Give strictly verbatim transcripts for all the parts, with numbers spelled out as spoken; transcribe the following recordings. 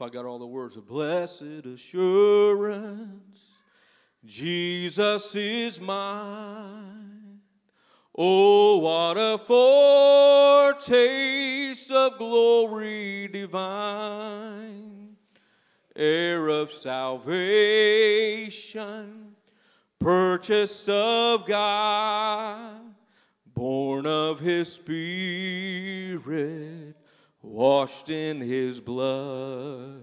I got all the words of blessed assurance, Jesus is mine. Oh, what a foretaste of glory divine, heir of salvation, purchased of God, born of His Spirit, washed in His blood.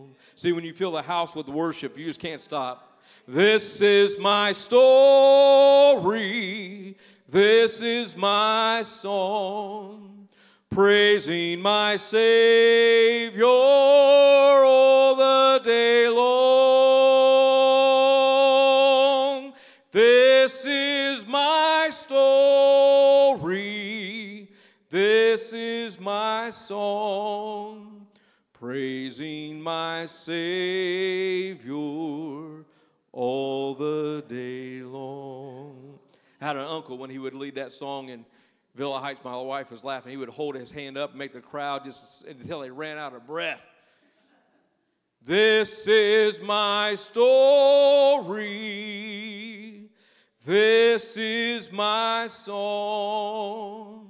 See, when you fill the house with worship, you just can't stop. This is my story. This is my song, praising my Savior all the day long. This is my story. This is my song, praising my Savior all the day long. I had an uncle, when he would lead that song in Villa Heights, my wife was laughing, he would hold his hand up and make the crowd just until they ran out of breath. This is my story. This is my song,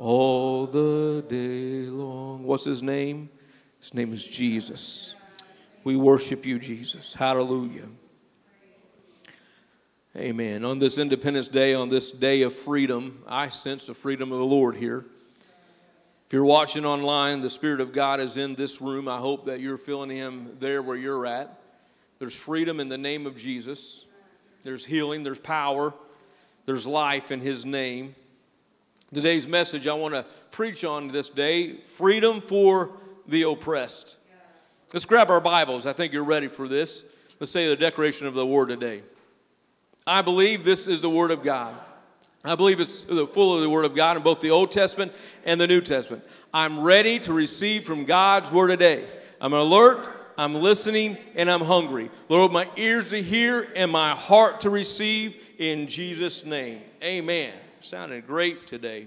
all the day long. What's His name? His name is Jesus. We worship you, Jesus. Hallelujah. Amen. On this Independence Day, on this day of freedom, I sense the freedom of the Lord here. If you're watching online, the Spirit of God is in this room. I hope that you're feeling Him there where you're at. There's freedom in the name of Jesus. There's healing. There's power. There's life in His name. Today's message I want to preach on this day, freedom for the oppressed. Let's grab our Bibles. I think you're ready for this. Let's say the declaration of the Word today. I believe this is the Word of God. I believe it's full of the Word of God in both the Old Testament and the New Testament. I'm ready to receive from God's Word today. I'm alert, I'm listening, and I'm hungry. Lord, my ears to hear and my heart to receive in Jesus' name. Amen. Sounded great today.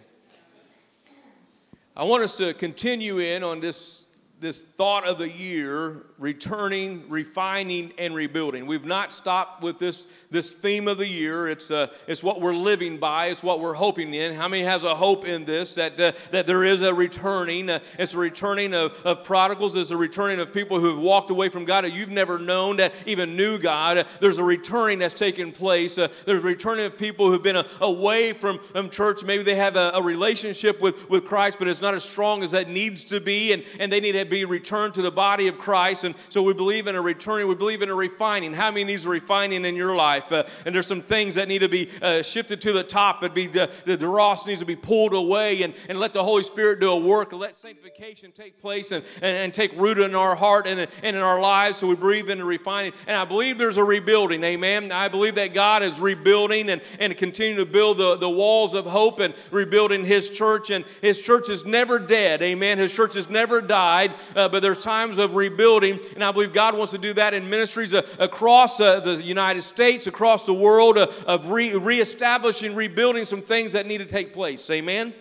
I want us to continue in on this This thought of the year, returning, refining, and rebuilding. We've not stopped with this, this theme of the year. It's uh, it's what we're living by. It's what we're hoping in. How many has a hope in this, that uh, that there is a returning? Uh, it's a returning of, of prodigals. It's a returning of people who have walked away from God, that you've never known, that even knew God. Uh, there's a returning that's taking place. Uh, there's a returning of people who have been uh, away from um, church. Maybe they have a, a relationship with, with Christ, but it's not as strong as that needs to be, and, and they need to be returned to the body of Christ. And so we believe in a returning. We believe in a refining. How many needs a refining in your life? Uh, and there's some things that need to be uh, shifted to the top. It'd be the, the, the dross needs to be pulled away, and, and let the Holy Spirit do a work. Let sanctification take place and, and, and take root in our heart and, and in our lives. So we believe in a refining. And I believe there's a rebuilding. Amen. I believe that God is rebuilding and, and continuing to build the, the walls of hope and rebuilding His church. And His church is never dead. Amen. His church has never died. Uh, but there's times of rebuilding. And I believe God wants to do that in ministries uh, across uh, the United States, across the world, uh, of re- reestablishing, rebuilding some things that need to take place. Amen.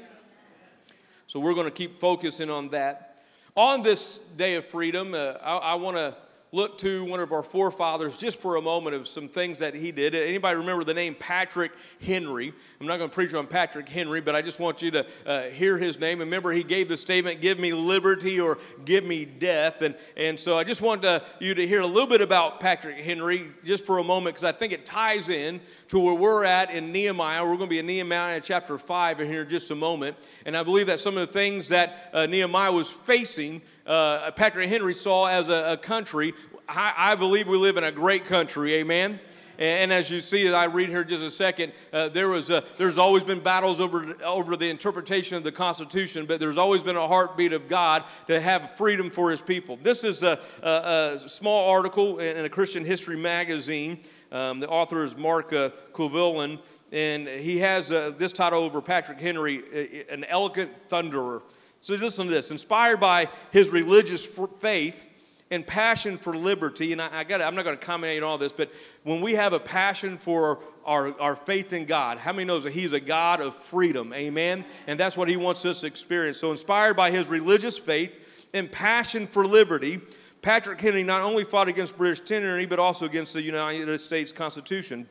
So we're going to keep focusing on that. On this day of freedom, uh, I, I want to look to one of our forefathers just for a moment of some things that he did. Anybody remember the name Patrick Henry? I'm not going to preach on Patrick Henry, but I just want you to uh, hear his name. Remember, he gave the statement, give me liberty or give me death. And, and so I just want to, you to hear a little bit about Patrick Henry just for a moment, because I think it ties in to where we're at in Nehemiah. We're going to be in Nehemiah chapter five in here in just a moment. And I believe that some of the things that uh, Nehemiah was facing, uh, Patrick Henry saw as a, a country. I believe we live in a great country, amen? And as you see, as I read here just a second, uh, there was a, there's always been battles over, over the interpretation of the Constitution, but there's always been a heartbeat of God to have freedom for His people. This is a, a, a small article in a Christian history magazine. Um, the author is Mark uh, Kuvillen, and he has uh, this title over Patrick Henry, An Eloquent Thunderer. So listen to this. Inspired by his religious faith and passion for liberty, and I, I got I'm not going to comment on all this, but when we have a passion for our, our faith in God, how many knows that He's a God of freedom, amen? And that's what He wants us to experience. So inspired by his religious faith and passion for liberty, Patrick Henry not only fought against British tyranny, but also against the United States Constitution.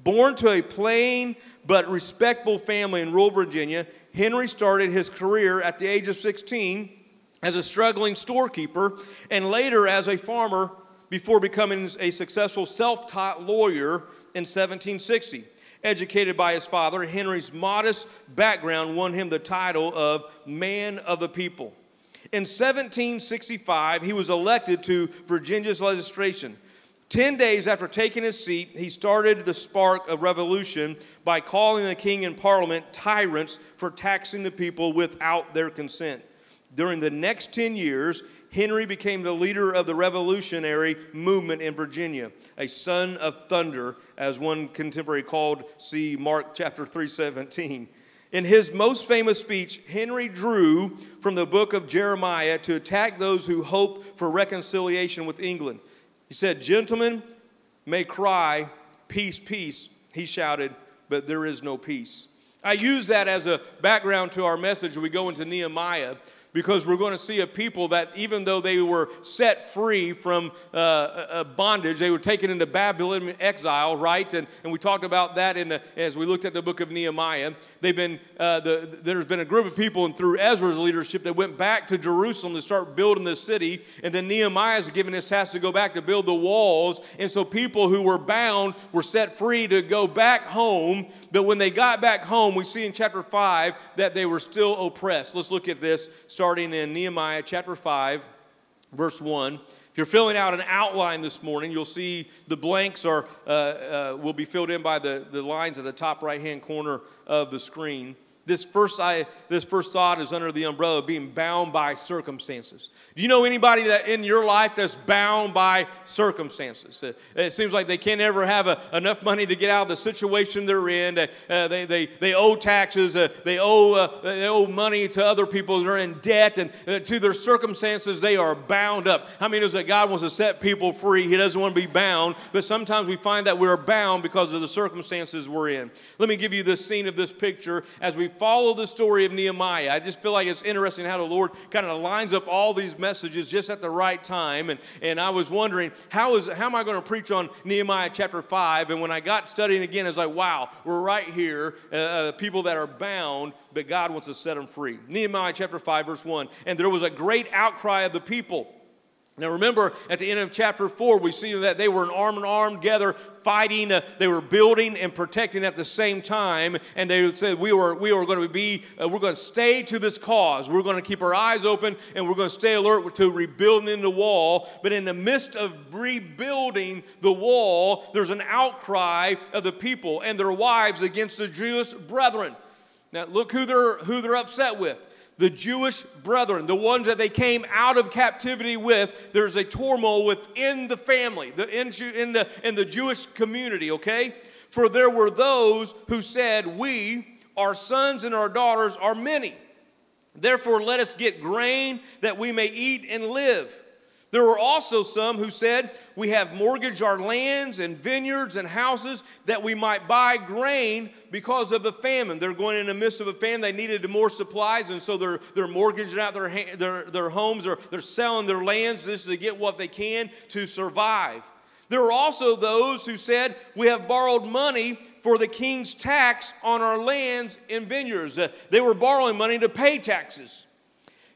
Born to a plain but respectable family in rural Virginia, Henry started his career at the age of sixteen as a struggling storekeeper, and later as a farmer before becoming a successful self-taught lawyer in seventeen sixty. Educated by his father, Henry's modest background won him the title of Man of the People. In seventeen sixty-five, he was elected to Virginia's legislation. Ten days after taking his seat, he started the spark of revolution by calling the king and parliament tyrants for taxing the people without their consent. During the next ten years, Henry became the leader of the revolutionary movement in Virginia, a son of thunder, as one contemporary called, see Mark chapter three seventeen. In his most famous speech, Henry drew from the book of Jeremiah to attack those who hope for reconciliation with England. He said, "Gentlemen may cry, peace, peace," he shouted, "but there is no peace." I use that as a background to our message when we go into Nehemiah, because we're going to see a people that even though they were set free from uh, bondage, they were taken into Babylonian exile, right? And, and we talked about that in the, as we looked at the book of Nehemiah. They've been uh, the, there's been a group of people, and through Ezra's leadership, they went back to Jerusalem to start building the city. And then Nehemiah's given his task to go back to build the walls. And so people who were bound were set free to go back home. But when they got back home, we see in chapter five that they were still oppressed. Let's look at this. Starting in Nehemiah chapter five, verse one. If you're filling out an outline this morning, you'll see the blanks are uh, uh, will be filled in by the, the lines at the top right-hand corner of the screen. This first, I, this first thought is under the umbrella of being bound by circumstances. Do you know anybody that in your life that's bound by circumstances? It, it seems like they can't ever have a, enough money to get out of the situation they're in. Uh, they, they, they owe taxes. Uh, they, owe, uh, they owe money to other people. They're in debt. And uh, to their circumstances, they are bound up. How many knows that God wants to set people free? He doesn't want to be bound. But sometimes we find that we're bound because of the circumstances we're in. Let me give you the scene of this picture as we follow the story of Nehemiah. I just feel like it's interesting how the Lord kind of lines up all these messages just at the right time. And, and I was wondering, how is how am I going to preach on Nehemiah chapter five? And when I got studying again, it's like, wow, we're right here, uh, people that are bound, but God wants to set them free. Nehemiah chapter five, verse one, "And there was a great outcry of the people, Now remember, at the end of chapter four, we see that they were arm in arm together, fighting. Uh, they were building and protecting at the same time. And they said, we were, we were going to be, uh, we're going to stay to this cause. We're going to keep our eyes open, and we're going to stay alert to rebuilding the wall. But in the midst of rebuilding the wall, there's an outcry of the people and their wives against the Jewish brethren. Now look who they're, who they're upset with. The Jewish brethren, the ones that they came out of captivity with. There's a turmoil within the family, the, in, in, the, in the Jewish community, okay? For there were those who said, we, our sons and our daughters, are many. Therefore, let us get grain that we may eat and live. There were also some who said, we have mortgaged our lands and vineyards and houses that we might buy grain because of the famine. They're going in the midst of a famine. They needed more supplies, and so they're, they're mortgaging out their, their, their homes, or they're selling their lands just to get what they can to survive. There were also those who said, we have borrowed money for the king's tax on our lands and vineyards. Uh, they were borrowing money to pay taxes.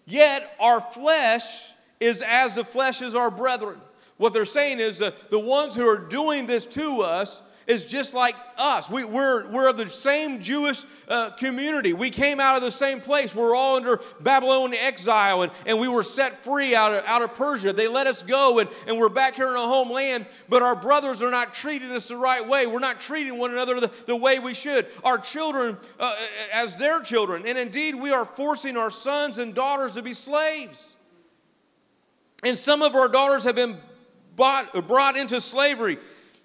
Yet our flesh is as the flesh is our brethren. What they're saying is that the ones who are doing this to us is just like us. We, we're, we're of the same Jewish uh, community. We came out of the same place. We're all under Babylonian exile, and, and we were set free out of, out of Persia. They let us go, and, and we're back here in our homeland, but our brothers are not treating us the right way. We're not treating one another the, the way we should. Our children uh, as their children, and indeed we are forcing our sons and daughters to be slaves. And some of our daughters have been bought or brought into slavery.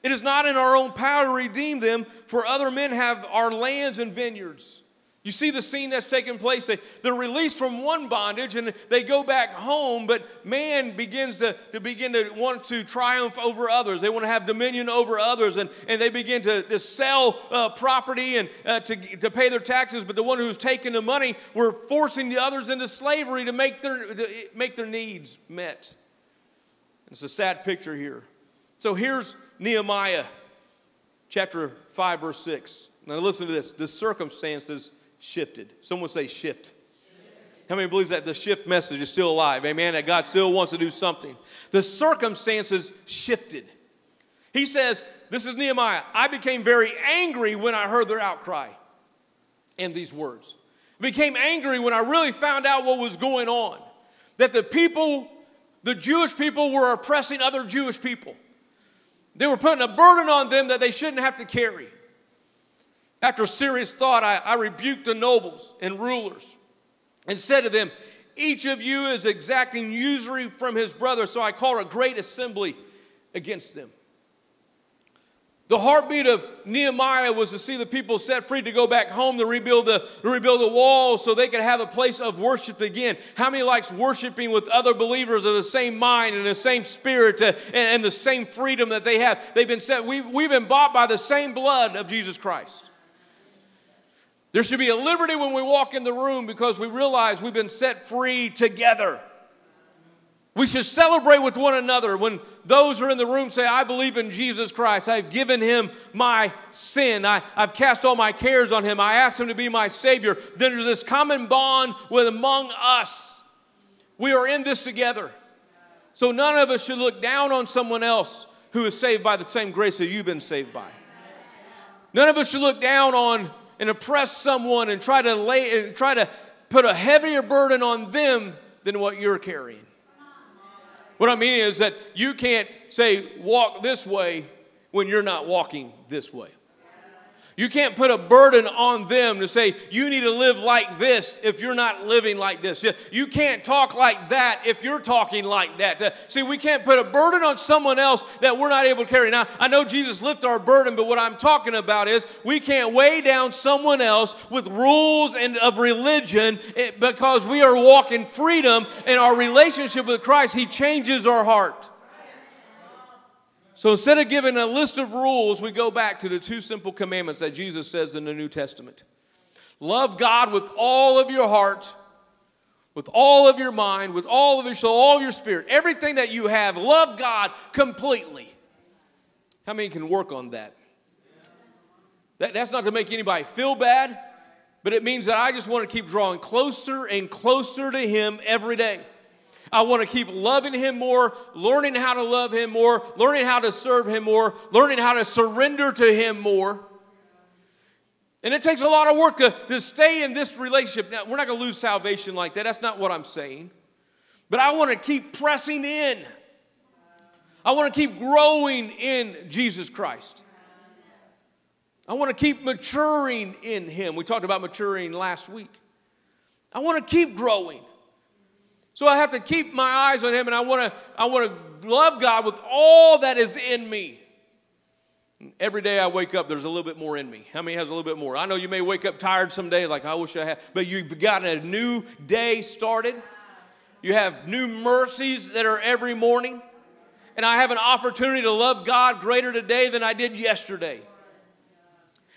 It is not in our own power to redeem them, for other men have our lands and vineyards. You see the scene that's taking place. They, they're released from one bondage, and they go back home, but man begins to, to begin to want to triumph over others. They want to have dominion over others, and, and they begin to, to sell uh, property and uh, to, to pay their taxes, but the one who's taking the money, we're forcing the others into slavery to make their, to make their needs met. It's a sad picture here. So here's Nehemiah, chapter five, verse six. Now listen to this. The circumstances shifted. Someone say shift. How many believes that the shift message is still alive? Amen. That God still wants to do something. The circumstances shifted. He says, this is Nehemiah. I became very angry when I heard their outcry and these words. I became angry when I really found out what was going on. That the people, the Jewish people, were oppressing other Jewish people. They were putting a burden on them that they shouldn't have to carry. After serious thought, I, I rebuked the nobles and rulers and said to them, each of you is exacting usury from his brother, so I called a great assembly against them. The heartbeat of Nehemiah was to see the people set free to go back home to rebuild the, to rebuild the wall so they could have a place of worship again. How many likes worshiping with other believers of the same mind and the same spirit to, and, and the same freedom that they have? They've been set. We've, we've been bought by the same blood of Jesus Christ. There should be a liberty when we walk in the room because we realize we've been set free together. We should celebrate with one another when those who are in the room say, I believe in Jesus Christ. I've given him my sin. I, I've cast all my cares on him. I asked him to be my Savior. Then there's this common bond with among us. We are in this together. So none of us should look down on someone else who is saved by the same grace that you've been saved by. None of us should look down on and oppress someone and try to lay and try to put a heavier burden on them than what you're carrying. What I mean is that you can't say walk this way when you're not walking this way. You can't put a burden on them to say you need to live like this if you're not living like this. You can't talk like that if you're talking like that. See, we can't put a burden on someone else that we're not able to carry. Now, I know Jesus lifted our burden, but what I'm talking about is we can't weigh down someone else with rules and of religion because we are walking freedom in our relationship with Christ. He changes our heart. So instead of giving a list of rules, we go back to the two simple commandments that Jesus says in the New Testament. Love God with all of your heart, with all of your mind, with all of your soul, all your spirit. Everything that you have, love God completely. How many can work on that? that that's not to make anybody feel bad, but it means that I just want to keep drawing closer and closer to Him every day. I want to keep loving him more, learning how to love him more, learning how to serve him more, learning how to surrender to him more. And it takes a lot of work to, to stay in this relationship. Now, we're not going to lose salvation like that. That's not what I'm saying. But I want to keep pressing in. I want to keep growing in Jesus Christ. I want to keep maturing in him. We talked about maturing last week. I want to keep growing. So I have to keep my eyes on him, and I want to I want to love God with all that is in me. Every day I wake up, there's a little bit more in me. How many has a little bit more? I know you may wake up tired some days, like I wish I had, but you've gotten a new day started. You have new mercies that are every morning. And I have an opportunity to love God greater today than I did yesterday.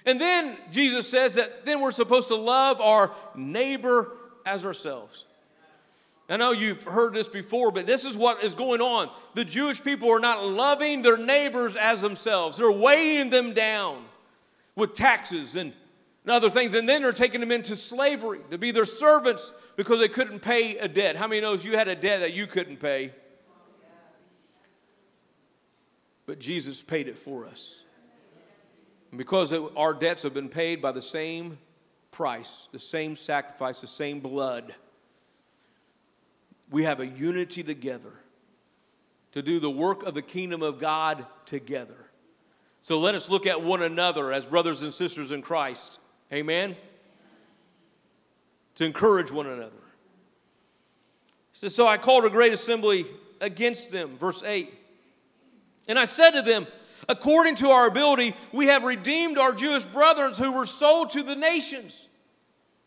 And then Jesus says that then we're supposed to love our neighbor as ourselves. I know you've heard this before, but this is what is going on. The Jewish people are not loving their neighbors as themselves. They're weighing them down with taxes and, and other things, and then they're taking them into slavery to be their servants because they couldn't pay a debt. How many knows you had a debt that you couldn't pay? But Jesus paid it for us. And because it, our debts have been paid by the same price, the same sacrifice, the same blood, we have a unity together to do the work of the kingdom of God together. So let us look at one another as brothers and sisters in Christ. Amen? To encourage one another. So, so I called a great assembly against them, verse eight. And I said to them, according to our ability, we have redeemed our Jewish brethren who were sold to the nations.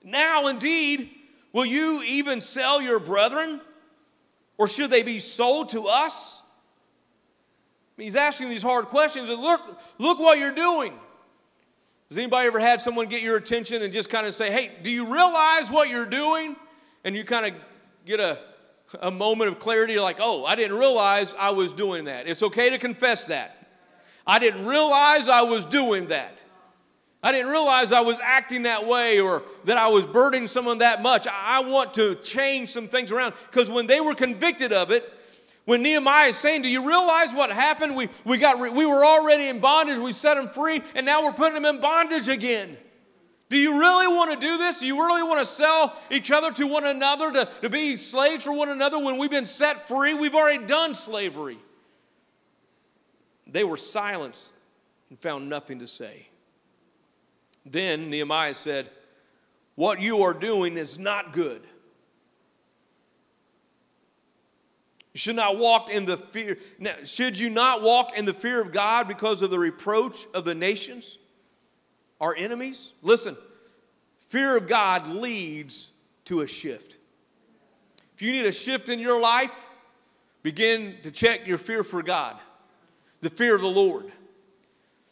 Now indeed, will you even sell your brethren? Or should they be sold to us? I mean, he's asking these hard questions. And look, look what you're doing. Has anybody ever had someone get your attention and just kind of say, hey, do you realize what you're doing? And you kind of get a, a moment of clarity like, oh, I didn't realize I was doing that. It's okay to confess that. I didn't realize I was doing that. I didn't realize I was acting that way or that I was burdening someone that much. I want to change some things around. Because when they were convicted of it, when Nehemiah is saying, do you realize what happened? We, we, got re- we were already in bondage. We set them free, and now we're putting them in bondage again. Do you really want to do this? Do you really want to sell each other to one another, to, to be slaves for one another when we've been set free? We've already done slavery. They were silenced and found nothing to say. Then Nehemiah said, what you are doing is not good. You should not walk in the fear. Now, should you not walk in the fear of God because of the reproach of the nations, our enemies? Listen, fear of God leads to a shift. If you need a shift in your life, begin to check your fear for God, the fear of the Lord.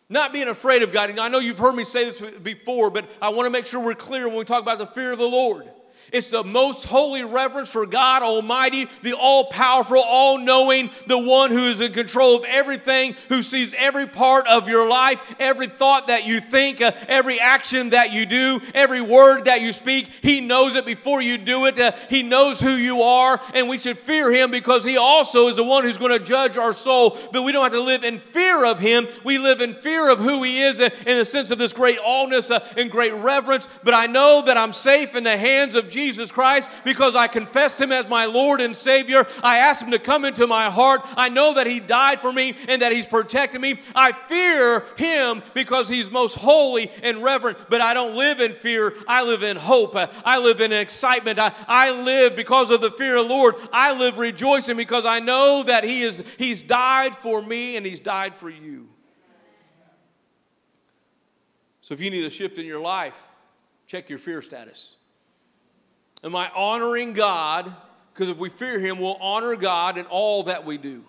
Not being afraid of God. I know you've heard me say this before, but I want to make sure we're clear when we talk about the fear of the Lord. It's the most holy reverence for God Almighty, the all-powerful, all-knowing, the one who is in control of everything, who sees every part of your life, every thought that you think, uh, every action that you do, every word that you speak. He knows it before you do it. Uh, he knows who you are, and we should fear him because he also is the one who's going to judge our soul. But we don't have to live in fear of him. We live in fear of who he is uh, in the sense of this great allness uh, and great reverence. But I know that I'm safe in the hands of Jesus. Jesus Christ, because I confessed him as my Lord and Savior. I asked him to come into my heart. I know that he died for me and that he's protecting me. I fear him because he's most holy and reverent, but I don't live in fear. I live in hope. I live in excitement. I, I live because of the fear of the Lord. I live rejoicing because I know that he is he's died for me and he's died for you. So if you need a shift in your life, check your fear status. Am I honoring God? Because if we fear him, we'll honor God in all that we do.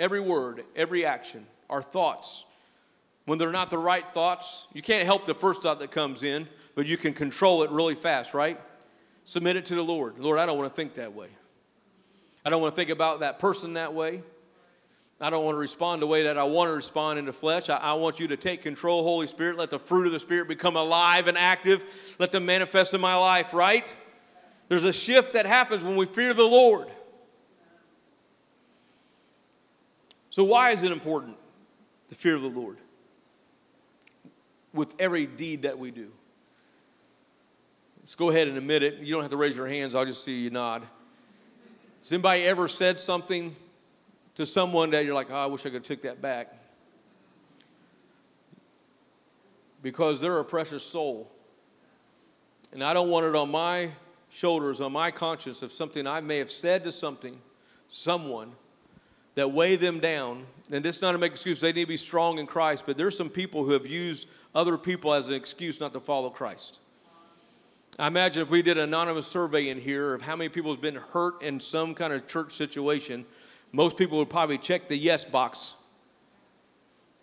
Every word, every action, our thoughts. When they're not the right thoughts, you can't help the first thought that comes in, but you can control it really fast, right? Submit it to the Lord. Lord, I don't want to think that way. I don't want to think about that person that way. I don't want to respond the way that I want to respond in the flesh. I, I want you to take control, Holy Spirit. Let the fruit of the Spirit become alive and active. Let them manifest in my life, right? There's a shift that happens when we fear the Lord. So why is it important to fear the Lord with every deed that we do? Let's go ahead and admit it. You don't have to raise your hands. I'll just see you nod. Has anybody ever said something to someone that you're like, oh, I wish I could have took that back? Because they're a precious soul. And I don't want it on my shoulders, on my conscience, of something I may have said to something, someone, that weigh them down. And this is not to make excuse. They need to be strong in Christ. But there's some people who have used other people as an excuse not to follow Christ. I imagine if we did an anonymous survey in here of how many people have been hurt in some kind of church situation, most people would probably check the yes box.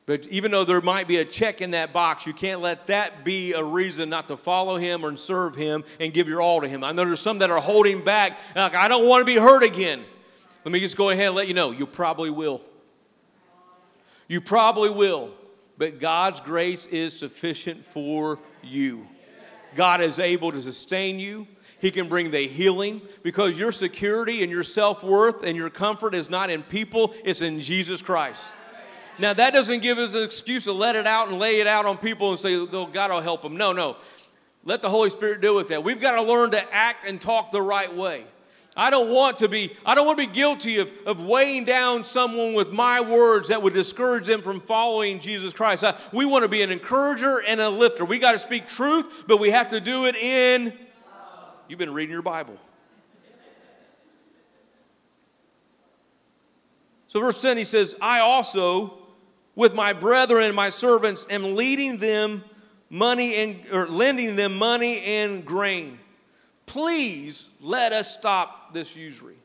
But even though there might be a check in that box, you can't let that be a reason not to follow him or serve him and give your all to him. I know there's some that are holding back. Like, I don't want to be hurt again. Let me just go ahead and let you know, you probably will. You probably will. But God's grace is sufficient for you. God is able to sustain you. He can bring the healing, because your security and your self-worth and your comfort is not in people, it's in Jesus Christ. Now, that doesn't give us an excuse to let it out and lay it out on people and say, oh, God will help them. No, no. Let the Holy Spirit deal with that. We've got to learn to act and talk the right way. I don't want to be, I don't want to be guilty of, of weighing down someone with my words that would discourage them from following Jesus Christ. I, we want to be an encourager and a lifter. We got to speak truth, but we have to do it in, you've been reading your Bible. So verse ten, he says, I also, with my brethren and my servants, am leading them money and, or lending them money and grain. Please let us stop this usury.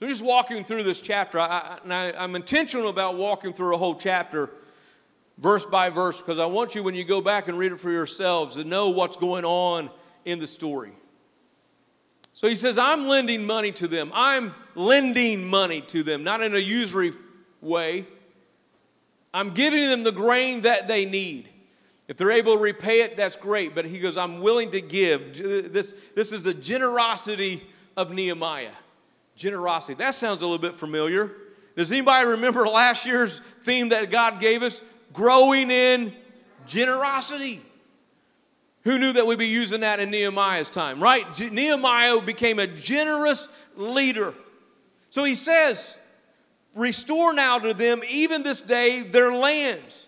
We're just walking through this chapter. I, and I, I'm intentional about walking through a whole chapter, verse by verse, because I want you, when you go back and read it for yourselves, to know what's going on in the story. So he says, I'm lending money to them. I'm lending money to them, not in a usury way. I'm giving them the grain that they need. If they're able to repay it, that's great. But he goes, I'm willing to give. This, this is the generosity of Nehemiah. Generosity. That sounds a little bit familiar. Does anybody remember last year's theme that God gave us? Growing in generosity. Who knew that we'd be using that in Nehemiah's time, right? Je- Nehemiah became a generous leader. So he says, restore now to them even this day their lands,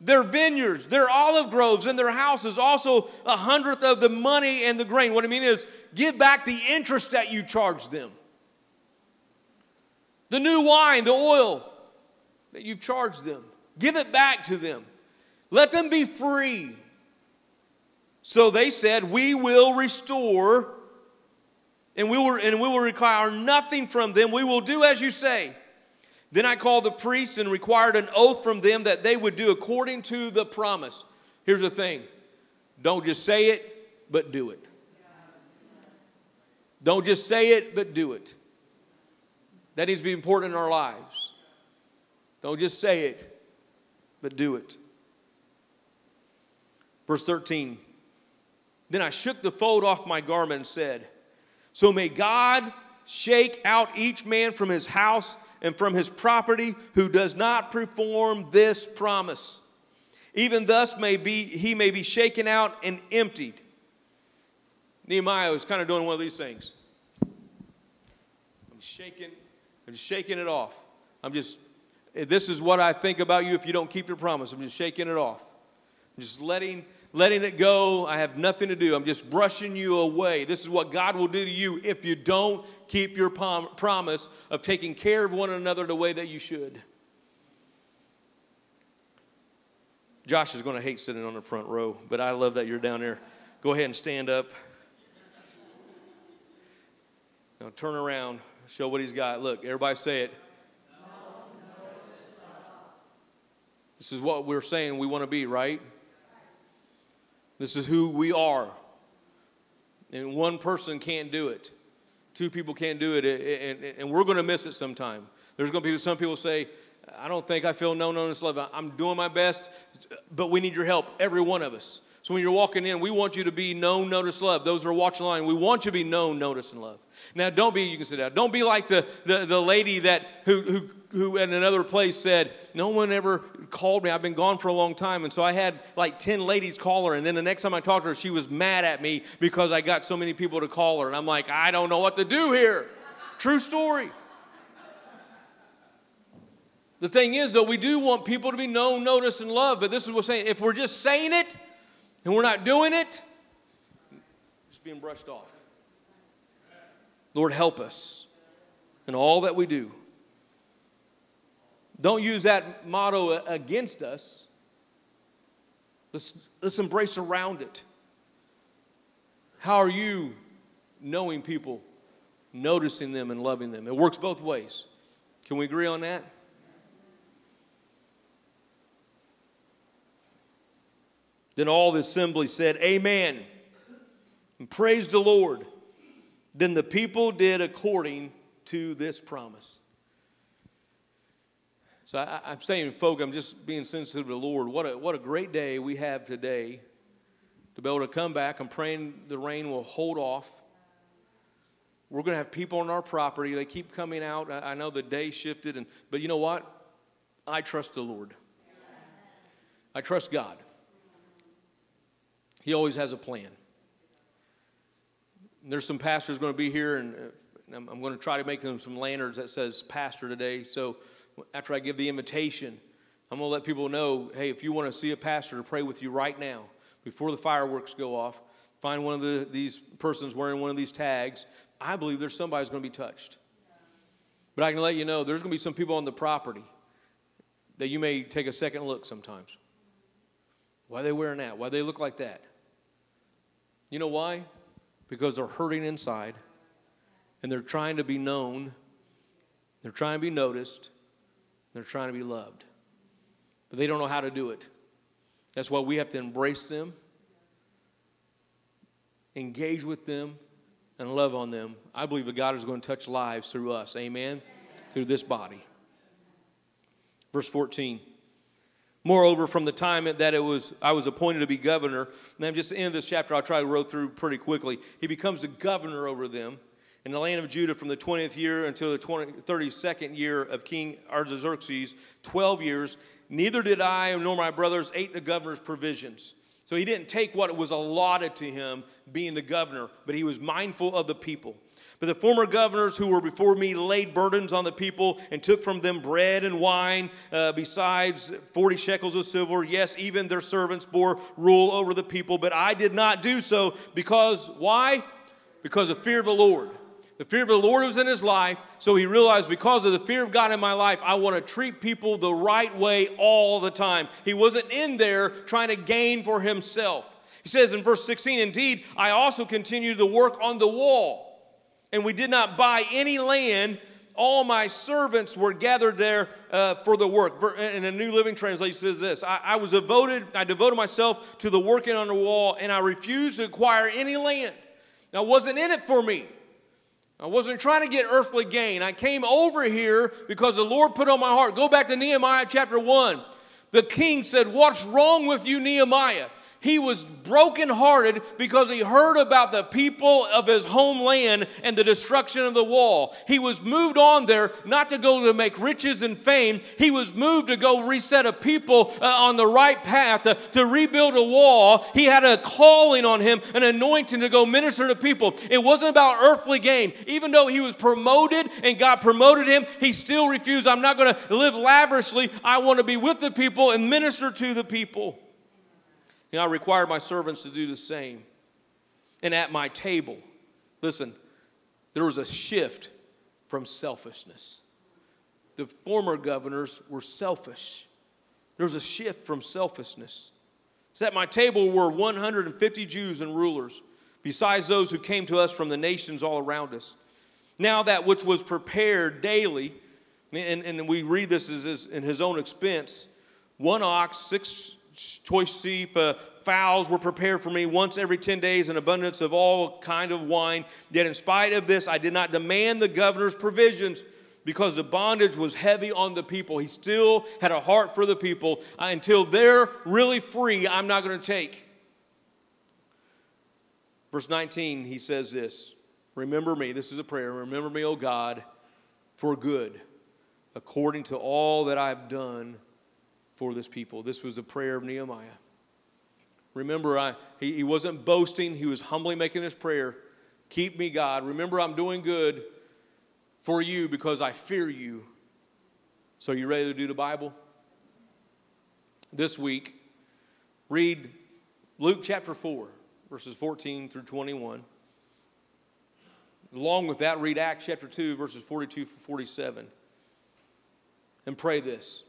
their vineyards, their olive groves, and their houses, also a hundredth of the money and the grain. What I mean is, give back the interest that you charged them. The new wine, the oil that you've charged them. Give it back to them. Let them be free. So they said, we will restore, and we will, and we will require nothing from them. We will do as you say. Then I called the priests and required an oath from them that they would do according to the promise. Here's the thing. Don't just say it, but do it. Don't just say it, but do it. That needs to be important in our lives. Don't just say it, but do it. Verse thirteen. Then I shook the fold off my garment and said, so may God shake out each man from his house and from his property who does not perform this promise. Even thus may be, he may be shaken out and emptied. Nehemiah was kind of doing one of these things. I'm shaking, I'm just shaking it off. I'm just, this is what I think about you if you don't keep your promise. I'm just shaking it off. I'm just letting, letting it go. I have nothing to do. I'm just brushing you away. This is what God will do to you if you don't keep your prom- promise of taking care of one another the way that you should. Josh is going to hate sitting on the front row, but I love that you're down there. Go ahead and stand up. Now turn around, show what he's got. Look, everybody say it. This is what we're saying we want to be, right? This is who we are. And one person can't do it. Two people can't do it. And, and, and we're going to miss it sometime. There's going to be some people say, I don't think I feel known on this level. I'm doing my best, but we need your help, every one of us. So when you're walking in, we want you to be known, noticed, loved. Those who are watching online, we want you to be known, noticed, and loved. Now, don't be, you can sit down, don't be like the, the, the lady that who, who who at another place said, no one ever called me. I've been gone for a long time. And so I had like ten ladies call her. And then the next time I talked to her, she was mad at me because I got so many people to call her. And I'm like, I don't know what to do here. True story. The thing is, though, we do want people to be known, noticed, and loved. But this is what we're saying. If we're just saying it, and we're not doing it, it's being brushed off. Lord, help us in all that we do. Don't use that motto against us. Let's, let's embrace around it. How are you knowing people, noticing them, and loving them? It works both ways. Can we agree on that? Then all the assembly said, Amen, and praised the Lord. Then the people did according to this promise. So I, I'm saying, folk, I'm just being sensitive to the Lord. What a, what a great day we have today to be able to come back. I'm praying the rain will hold off. We're going to have people on our property. They keep coming out. I, I know the day shifted, and but you know what? I trust the Lord. I trust God. He always has a plan. There's some pastors going to be here, and I'm going to try to make them some lanterns that says pastor today. So after I give the invitation, I'm going to let people know, hey, if you want to see a pastor to pray with you right now, before the fireworks go off, find one of the, these persons wearing one of these tags. I believe there's somebody who's going to be touched. But I can let you know there's going to be some people on the property that you may take a second look sometimes. Why are they wearing that? Why do they look like that? You know why? Because they're hurting inside, and they're trying to be known, they're trying to be noticed, they're trying to be loved. But they don't know how to do it. That's why we have to embrace them, engage with them, and love on them. I believe that God is going to touch lives through us, amen, through this body. Verse fourteen. Moreover, from the time that it was, I was appointed to be governor, and I'm just at the end of this chapter, I'll try to roll through pretty quickly. He becomes the governor over them in the land of Judah from the twentieth year until the thirty-second year of King Artaxerxes, twelve years. Neither did I nor my brothers ate the governor's provisions. So he didn't take what was allotted to him being the governor, but he was mindful of the people. But the former governors who were before me laid burdens on the people and took from them bread and wine, uh, besides forty shekels of silver. Yes, even their servants bore rule over the people, but I did not do so because, why? Because of fear of the Lord. The fear of the Lord was in his life, so he realized because of the fear of God in my life, I want to treat people the right way all the time. He wasn't in there trying to gain for himself. He says in verse sixteen, Indeed, I also continued the work on the wall. And we did not buy any land. All my servants were gathered there uh, for the work. And a New Living Translation says this, I, I was devoted, I devoted myself to the working on the wall, and I refused to acquire any land. Now, it wasn't in it for me. I wasn't trying to get earthly gain. I came over here because the Lord put on my heart. Go back to Nehemiah chapter one. The king said, What's wrong with you, Nehemiah? He was brokenhearted because he heard about the people of his homeland and the destruction of the wall. He was moved on there not to go to make riches and fame. He was moved to go reset a people uh, on the right path, uh, to rebuild a wall. He had a calling on him, an anointing to go minister to people. It wasn't about earthly gain. Even though he was promoted and God promoted him, he still refused. I'm not going to live lavishly. I want to be with the people and minister to the people. And I required my servants to do the same. And at my table, listen, there was a shift from selfishness. The former governors were selfish. There was a shift from selfishness. So at my table were one hundred fifty Jews and rulers, besides those who came to us from the nations all around us. Now that which was prepared daily, and, and we read this as, as in his own expense, one ox, six choice sheep, uh, fowls were prepared for me once every ten days, an abundance of all kind of wine. Yet in spite of this, I did not demand the governor's provisions because the bondage was heavy on the people. He still had a heart for the people. Uh, until they're really free, I'm not going to take. Verse nineteen, he says this, remember me, this is a prayer, remember me, O God, for good, according to all that I've done for this people. This was the prayer of Nehemiah. Remember, I he, he wasn't boasting, he was humbly making this prayer. Keep me, God. Remember, I'm doing good for you because I fear you. So you ready to do the Bible? This week, read Luke chapter four, verses fourteen through twenty-one. Along with that, read Acts chapter two, verses forty-two through forty-seven. And pray this.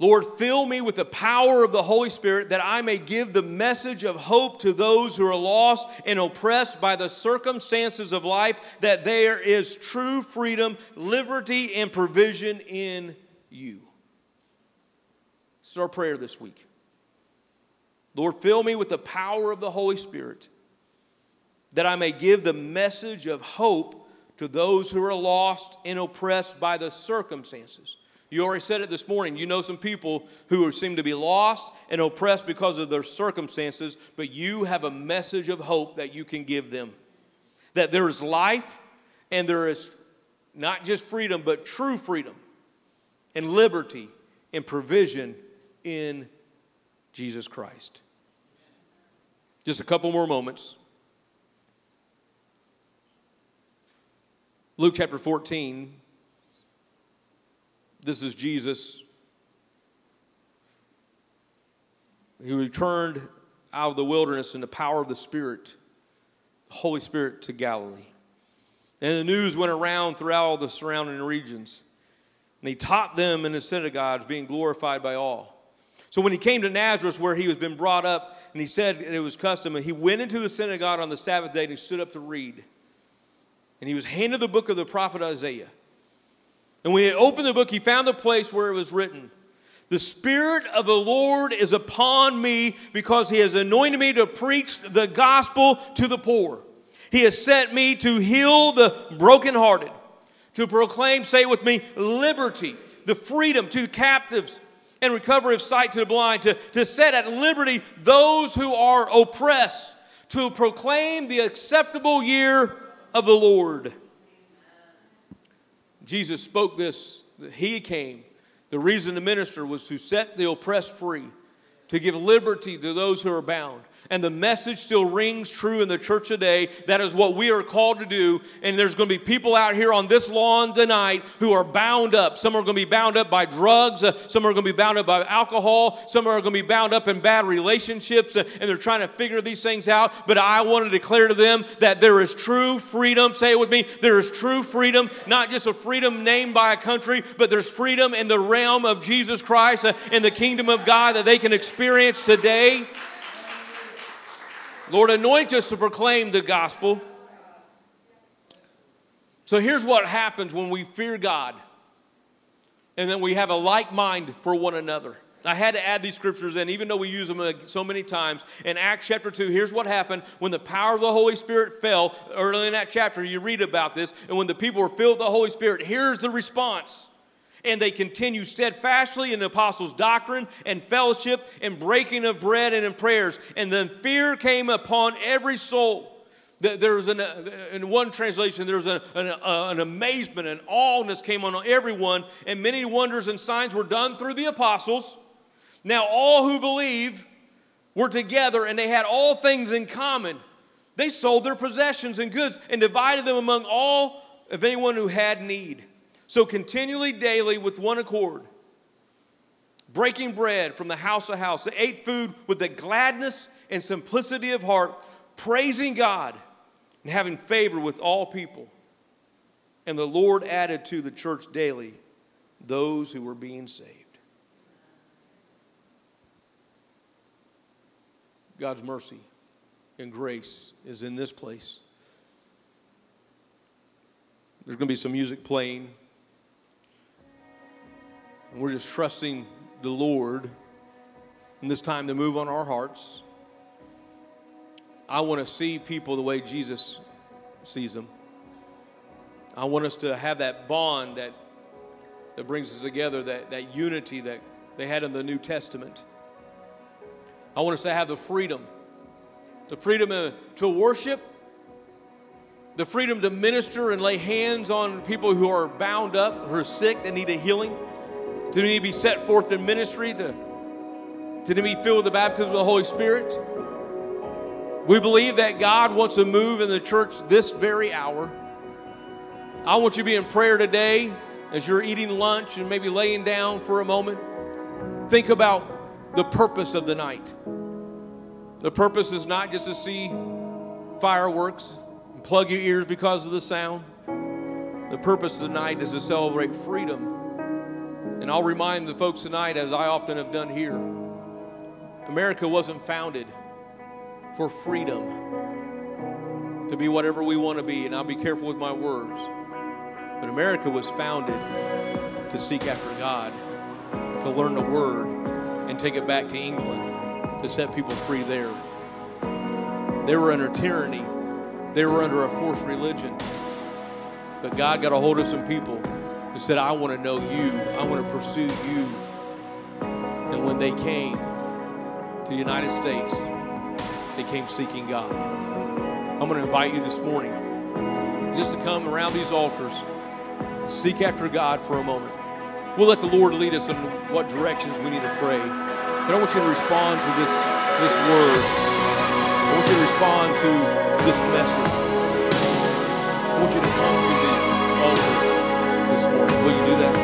Lord, fill me with the power of the Holy Spirit that I may give the message of hope to those who are lost and oppressed by the circumstances of life, that there is true freedom, liberty, and provision in you. This is our prayer this week. Lord, fill me with the power of the Holy Spirit that I may give the message of hope to those who are lost and oppressed by the circumstances. You already said it this morning. You know some people who seem to be lost and oppressed because of their circumstances, but you have a message of hope that you can give them. That there is life and there is not just freedom, but true freedom and liberty and provision in Jesus Christ. Just a couple more moments. Luke chapter fourteen. This is Jesus who returned out of the wilderness in the power of the Spirit, the Holy Spirit, to Galilee. And the news went around throughout all the surrounding regions. And he taught them in the synagogues, being glorified by all. So when he came to Nazareth, where he was been brought up, and he said it was custom, and he went into the synagogue on the Sabbath day, and he stood up to read. And he was handed the book of the prophet Isaiah. And when he opened the book, he found the place where it was written, "The Spirit of the Lord is upon me, because he has anointed me to preach the gospel to the poor. He has sent me to heal the brokenhearted, to proclaim," say with me, "liberty, the freedom to the captives, and recovery of sight to the blind, to, to set at liberty those who are oppressed, to proclaim the acceptable year of the Lord." Jesus spoke this, that he came. The reason to minister was to set the oppressed free, to give liberty to those who are bound. And the message still rings true in the church today. That is what we are called to do. And there's going to be people out here on this lawn tonight who are bound up. Some are going to be bound up by drugs. Uh, some are going to be bound up by alcohol. Some are going to be bound up in bad relationships. Uh, and they're trying to figure these things out. But I want to declare to them that there is true freedom. Say it with me. There is true freedom. Not just a freedom named by a country, but there's freedom in the realm of Jesus Christ uh, and the kingdom of God that they can experience today. Lord, anoint us to proclaim the gospel. So here's what happens when we fear God and then we have a like mind for one another. I had to add these scriptures in, even though we use them so many times. In Acts chapter two, here's what happened. When the power of the Holy Spirit fell, early in that chapter, you read about this. And when the people were filled with the Holy Spirit, here's the response. And they continued steadfastly in the apostles' doctrine and fellowship and breaking of bread and in prayers. And then fear came upon every soul. There was an, in one translation, there was an, an, an amazement and awness came on everyone. And many wonders and signs were done through the apostles. Now all who believe were together, and they had all things in common. They sold their possessions and goods and divided them among all of anyone who had need. So continually, daily, with one accord, breaking bread from the house to house, they ate food with the gladness and simplicity of heart, praising God and having favor with all people. And the Lord added to the church daily those who were being saved. God's mercy and grace is in this place. There's going to be some music playing. And we're just trusting the Lord in this time to move on our hearts. I want to see people the way Jesus sees them. I want us to have that bond that, that brings us together, that, that unity that they had in the New Testament. I want us to have the freedom the freedom to worship, the freedom to minister and lay hands on people who are bound up, who are sick and need a healing, to need to be set forth in ministry, to, to be filled with the baptism of the Holy Spirit. We believe that God wants to move in the church this very hour. I want you to be in prayer today as you're eating lunch and maybe laying down for a moment. Think about the purpose of the night. The purpose is not just to see fireworks and plug your ears because of the sound. The purpose of the night is to celebrate freedom. And I'll remind the folks tonight, as I often have done here, America wasn't founded for freedom to be whatever we want to be, and I'll be careful with my words. But America was founded to seek after God, to learn the Word, and take it back to England to set people free there. They were under tyranny. They were under a forced religion. But God got a hold of some people who said, I want to know you. I want to pursue you. And when they came to the United States, they came seeking God. I'm going to invite you this morning just to come around these altars, seek after God for a moment. We'll let the Lord lead us in what directions we need to pray. But I want you to respond to this, this word. I want you to respond to this message. I want you to come to the altar this morning. Will you do that?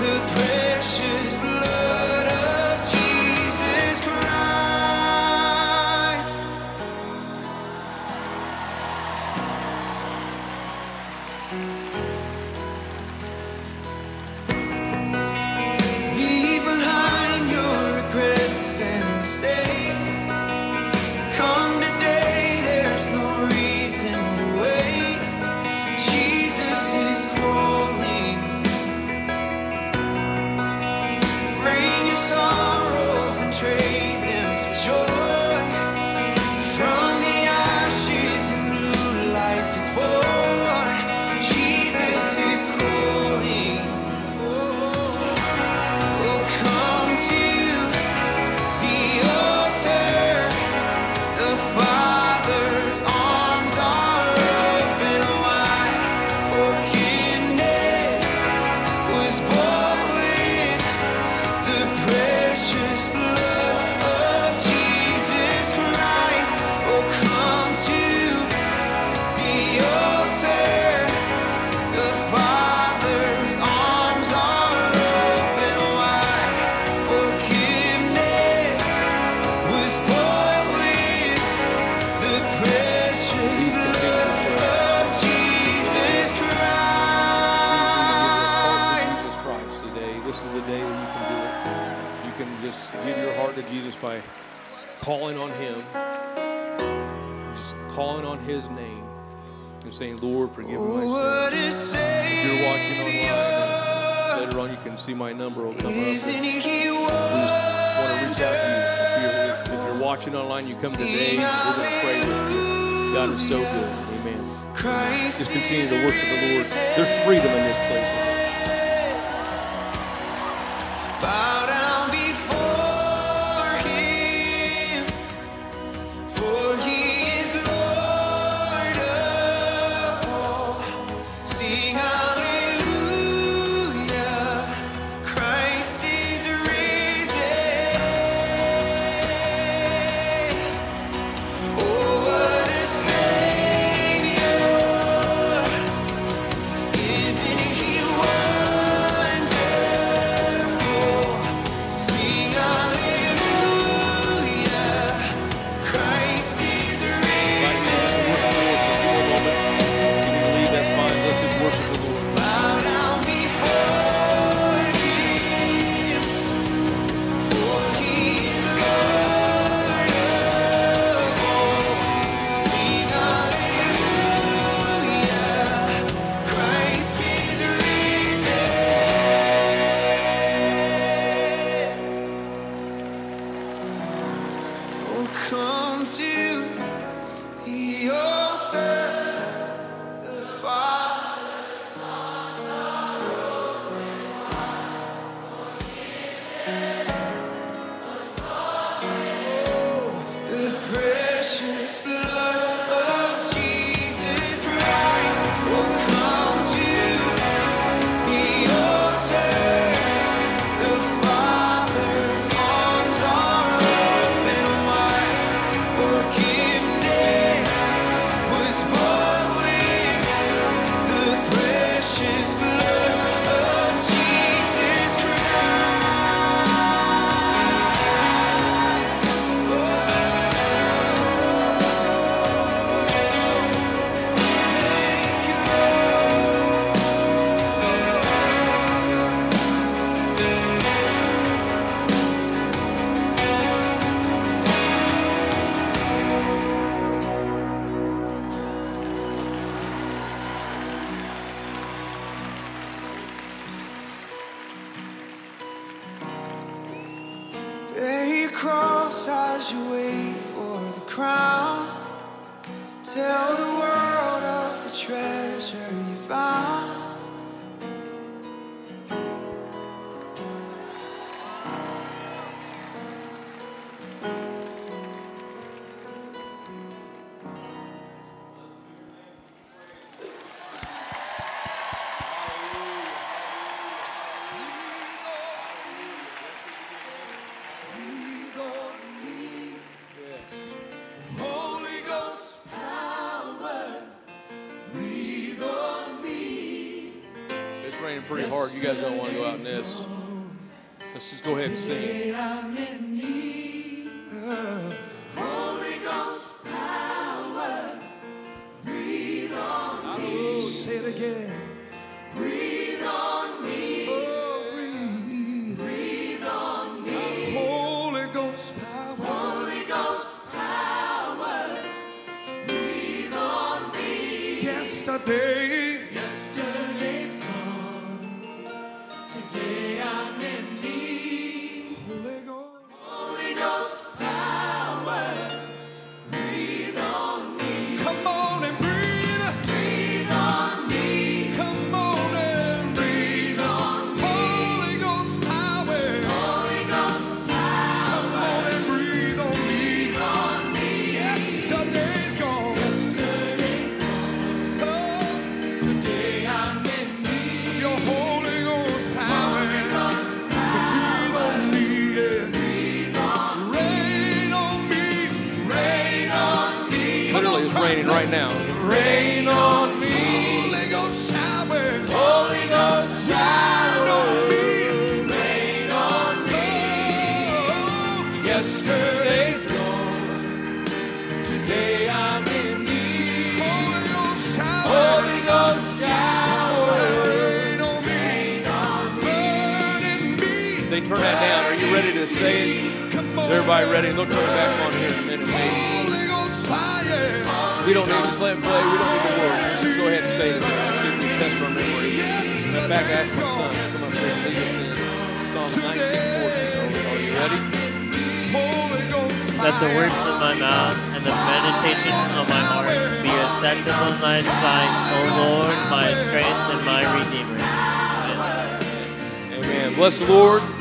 The praise. By calling on him, just calling on his name and saying, Lord, forgive my sins. If you're watching online, later on you can see my number will come up. We just want to reach out to you. If you're, if you're watching online, you come today, we're going to pray with you. God is so good. Amen. Just continue to worship the Lord. There's freedom in this place. Pretty hard. You guys don't want to go out in this. Let's just go ahead and sing. I'm in need of Holy Ghost power. Breathe on me. Say it again. Breathe on me. Oh, breathe. Breathe on me. Holy Ghost power. Holy Ghost power. Breathe on me. Yesterday. Right now. Rain on me. Holy Ghost shower. Holy Ghost shower. Rain on me. Oh, yesterday's gone. Today I'm in. is saying. Is everybody ready? Look right back on here in a minute. We don't need to slam play. We don't need to work. Just go ahead and say it. Let's see if we test our memory. Back at my son. Come up here and lead us in Psalm nineteen fourteen. Are you ready? Let the words of my mouth and the meditations of my heart be acceptable in thy sight, O Lord, my strength and my redeemer. Amen. Amen. Bless the Lord.